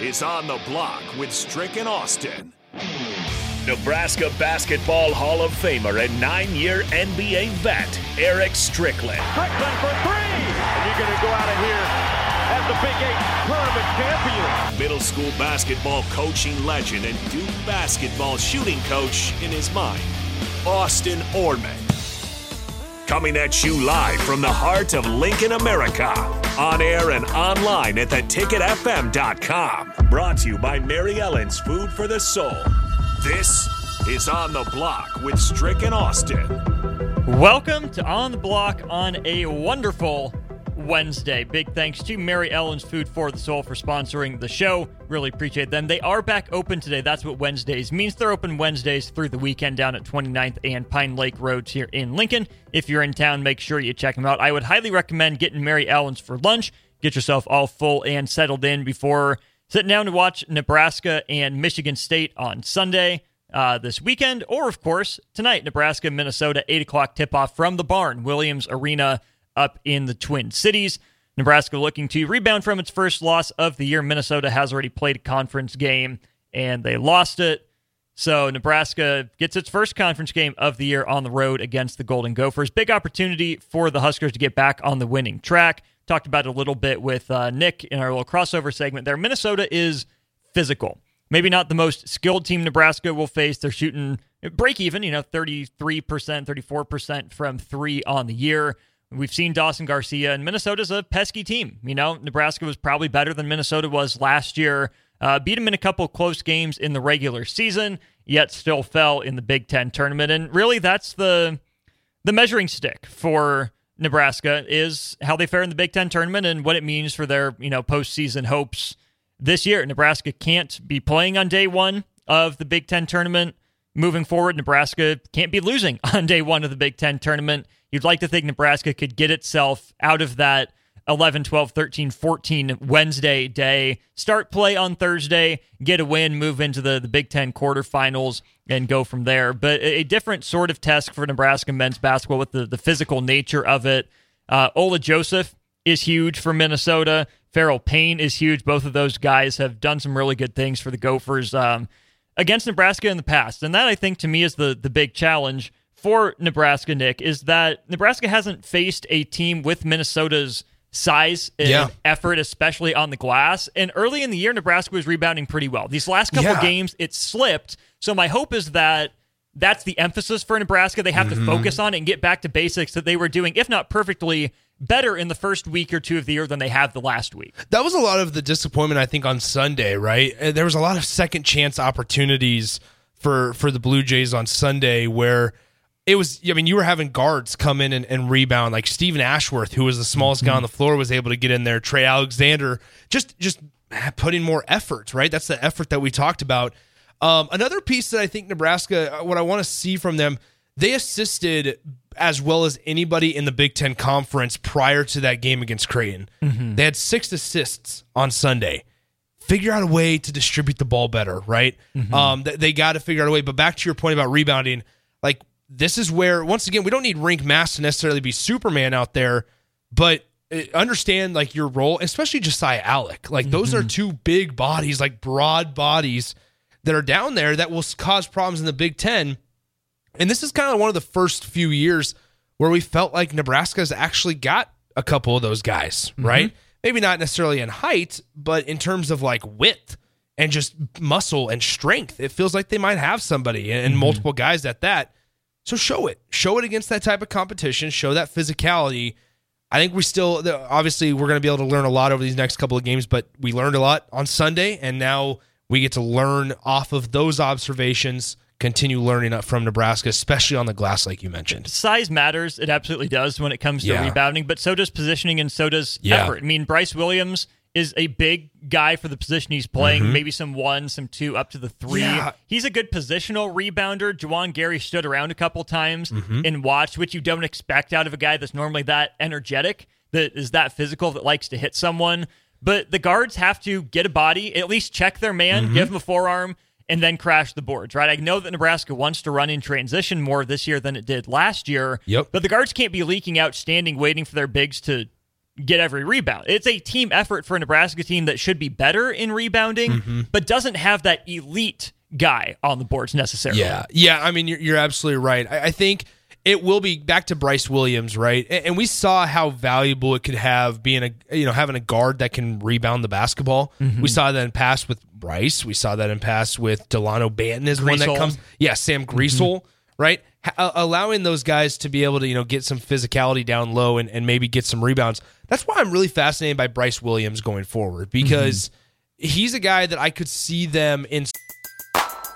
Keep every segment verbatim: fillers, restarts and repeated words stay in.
is On the Block with Stricken Austin. Nebraska Basketball Hall of Famer and nine-year N B A vet, Eric Strickland. Strickland for three! And you're going to go out of here as the Big Eight tournament champion. Middle school basketball coaching legend and Duke basketball shooting coach in his mind, Austin Orman. Coming at you live from the heart of Lincoln, America. On air and online at the ticket f m dot com. Brought to you by Mary Ellen's Food for the Soul. This is On the Block with Stricken Austin. Welcome to On the Block on a wonderful Wednesday. Big thanks to Mary Ellen's Food for the Soul for sponsoring the show. Really appreciate them. They are back open today. That's what Wednesdays means. They're open Wednesdays through the weekend down at twenty-ninth and Pine Lake Roads here in Lincoln. If you're in town, make sure you check them out. I would highly recommend getting Mary Ellen's for lunch. Get yourself all full and settled in before sitting down to watch Nebraska and Michigan State on Sunday uh, this weekend. Or, of course, tonight, Nebraska, Minnesota, eight o'clock tip-off from the barn, Williams Arena up in the Twin Cities. Nebraska looking to rebound from its first loss of the year. Minnesota has already played a conference game, and they lost it. So Nebraska gets its first conference game of the year on the road against the Golden Gophers. Big opportunity for the Huskers to get back on the winning track. Talked about it a little bit with uh, Nick in our little crossover segment there. Minnesota is physical. Maybe not the most skilled team Nebraska will face. They're shooting break even, you know, thirty-three percent, thirty-four percent from three on the year. We've seen Dawson Garcia, and Minnesota's a pesky team. You know, Nebraska was probably better than Minnesota was last year. Uh, beat them in a couple of close games in the regular season, yet still fell in the Big Ten tournament. And really, that's the the measuring stick for Nebraska, is how they fare in the Big Ten tournament and what it means for their, you know, postseason hopes this year. Nebraska can't be playing on day one of the Big Ten tournament. Moving forward, Nebraska can't be losing on day one of the Big Ten tournament. You'd like to think Nebraska could get itself out of that eleven, twelve, thirteen, fourteen Wednesday day, start play on Thursday, get a win, move into the, the Big Ten quarterfinals, and go from there. But a, a different sort of test for Nebraska men's basketball with the, the physical nature of it. Uh, Ola Joseph is huge for Minnesota. Farrell Payne is huge. Both of those guys have done some really good things for the Gophers um, against Nebraska in the past. And that, I think, to me is the the big challenge for Nebraska, Nick, is that Nebraska hasn't faced a team with Minnesota's size and yeah. effort, especially on the glass. And early in the year, Nebraska was rebounding pretty well. These last couple yeah. games, it slipped. So my hope is that that's the emphasis for Nebraska. They have mm-hmm. to focus on it and get back to basics that they were doing, if not perfectly, better in the first week or two of the year than they have the last week. That was a lot of the disappointment, I think, on Sunday, right? There was a lot of second chance opportunities for, for the Blue Jays on Sunday where it was, I mean, you were having guards come in and, and rebound. Like Stephen Ashworth, who was the smallest guy on the floor, was able to get in there. Trey Alexander just just put in more effort, right? That's the effort that we talked about. Um, another piece that I think Nebraska, what I want to see from them, they assisted as well as anybody in the Big Ten Conference prior to that game against Creighton. Mm-hmm. They had six assists on Sunday. Figure out a way to distribute the ball better, right? Mm-hmm. Um, they they got to figure out a way. But back to your point about rebounding, like, this is where, once again, we don't need Rienk Mast to necessarily be Superman out there, but understand like your role, especially Josiah Allick. Like mm-hmm. those are two big bodies, like broad bodies that are down there that will cause problems in the Big Ten. And this is kind of one of the first few years where we felt like Nebraska's actually got a couple of those guys, mm-hmm. right? Maybe not necessarily in height, but in terms of like width and just muscle and strength, it feels like they might have somebody and mm-hmm. multiple guys at that. So show it. Show it against that type of competition. Show that physicality. I think we still, obviously, we're going to be able to learn a lot over these next couple of games, but we learned a lot on Sunday, and now we get to learn off of those observations, continue learning up from Nebraska, especially on the glass, like you mentioned. Size matters. It absolutely does when it comes to yeah. rebounding, but so does positioning and so does yeah. effort. I mean, Bryce Williams is a big guy for the position he's playing, mm-hmm. maybe some one, some two, up to the three. Yeah. He's a good positional rebounder. Juwan Gary stood around a couple times mm-hmm. and watched, which you don't expect out of a guy that's normally that energetic, that is that physical, that likes to hit someone. But the guards have to get a body, at least check their man, mm-hmm. give him a forearm, and then crash the boards, right? I know that Nebraska wants to run in transition more this year than it did last year, yep. but the guards can't be leaking out, standing, waiting for their bigs to get every rebound. It's a team effort for a Nebraska team that should be better in rebounding, mm-hmm. but doesn't have that elite guy on the boards necessarily. Yeah, yeah. I mean, you're, you're absolutely right. I, I think it will be back to Bryce Williams, right? And, and we saw how valuable it could have being a you know having a guard that can rebound the basketball. Mm-hmm. We saw that in past with Bryce. We saw that in past with Delano Banton is Griesel. One that comes. Yeah, Sam Griesel, mm-hmm. right? Allowing those guys to be able to, you know, get some physicality down low and, and maybe get some rebounds. That's why I'm really fascinated by Bryce Williams going forward, because mm-hmm. he's a guy that I could see them in.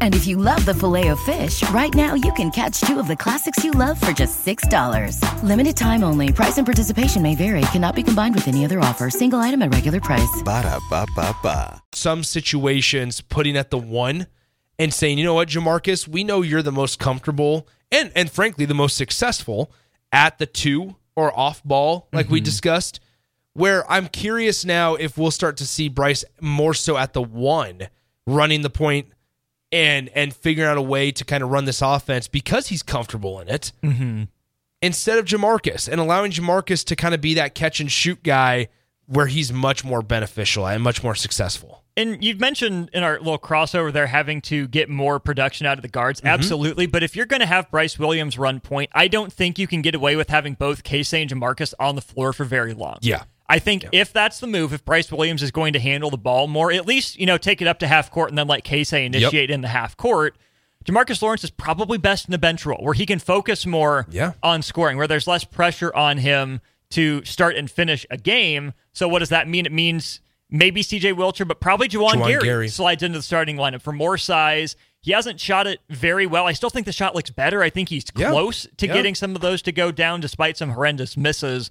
And if you love the Filet-O-Fish, right now you can catch two of the classics you love for just six dollars. Limited time only. Price and participation may vary. Cannot be combined with any other offer. Single item at regular price. Ba-da-ba-ba-ba. Some situations, putting at the one and saying, you know what, Jamarcus, we know you're the most comfortable and, and frankly, the most successful at the two or off ball, like mm-hmm. we discussed, where I'm curious now if we'll start to see Bryce more so at the one, running the point and and figuring out a way to kind of run this offense because he's comfortable in it mm-hmm. instead of Jamarcus, and allowing Jamarcus to kind of be that catch and shoot guy where he's much more beneficial and much more successful. And you've mentioned in our little crossover there having to get more production out of the guards. Mm-hmm. Absolutely. But if you're going to have Bryce Williams run point, I don't think you can get away with having both Kaysay and Jamarcus on the floor for very long. Yeah. I think yeah. if that's the move, if Bryce Williams is going to handle the ball more, at least, you know, take it up to half court and then let Kaysay initiate yep. in the half court. Jamarcus Lawrence is probably best in the bench role, where he can focus more yeah. on scoring, where there's less pressure on him to start and finish a game. So what does that mean? It means maybe C J. Wilcher, but probably Juwan, Juwan Gary, Gary slides into the starting lineup for more size. He hasn't shot it very well. I still think the shot looks better. I think he's yeah. close to yeah. getting some of those to go down despite some horrendous misses.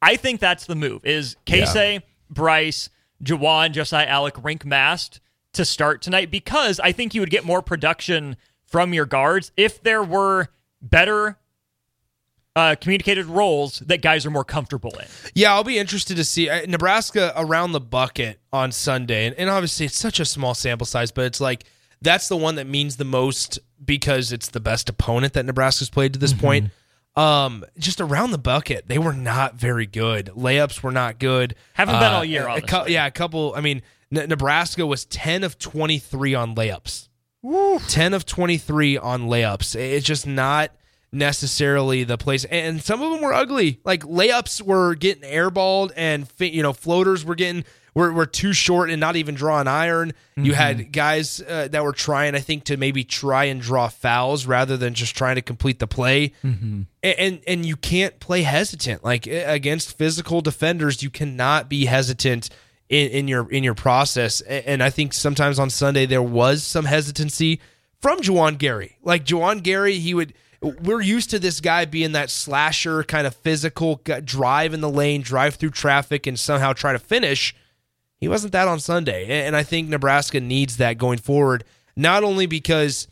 I think that's the move, is Kaysay, yeah. Bryce, Juwan, Josiah Allick, Rienk Mast to start tonight, because I think you would get more production from your guards if there were better uh, communicated roles that guys are more comfortable in. Yeah, I'll be interested to see. Uh, Nebraska around the bucket on Sunday, and, and obviously it's such a small sample size, but it's like that's the one that means the most because it's the best opponent that Nebraska's played to this mm-hmm. point. Um, just around the bucket, they were not very good. Layups were not good. Haven't uh, been all year, honestly. A, a, yeah, a couple. I mean, N- Nebraska was ten of twenty-three on layups. Woo. ten of twenty-three on layups. It's just not necessarily the place. And some of them were ugly. Like, layups were getting airballed, and you know, floaters were getting were were too short and not even drawing iron. Mm-hmm. You had guys uh, that were trying, I think, to maybe try and draw fouls rather than just trying to complete the play. Mm-hmm. And, and and you can't play hesitant. Like, against physical defenders, you cannot be hesitant in, in your in your process. And I think sometimes on Sunday there was some hesitancy from Juwan Gary. Like, Juwan Gary, he would. We're used to this guy being that slasher kind of physical drive in the lane, drive through traffic, and somehow try to finish. He wasn't that on Sunday, and I think Nebraska needs that going forward, not only because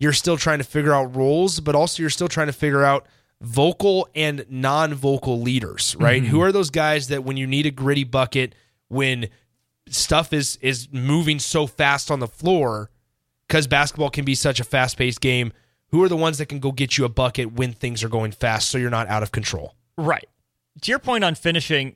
you're still trying to figure out roles, but also you're still trying to figure out vocal and non-vocal leaders, right? Mm-hmm. Who are those guys that when you need a gritty bucket, when stuff is is moving so fast on the floor, because basketball can be such a fast-paced game, who are the ones that can go get you a bucket when things are going fast so you're not out of control? Right. To your point on finishing,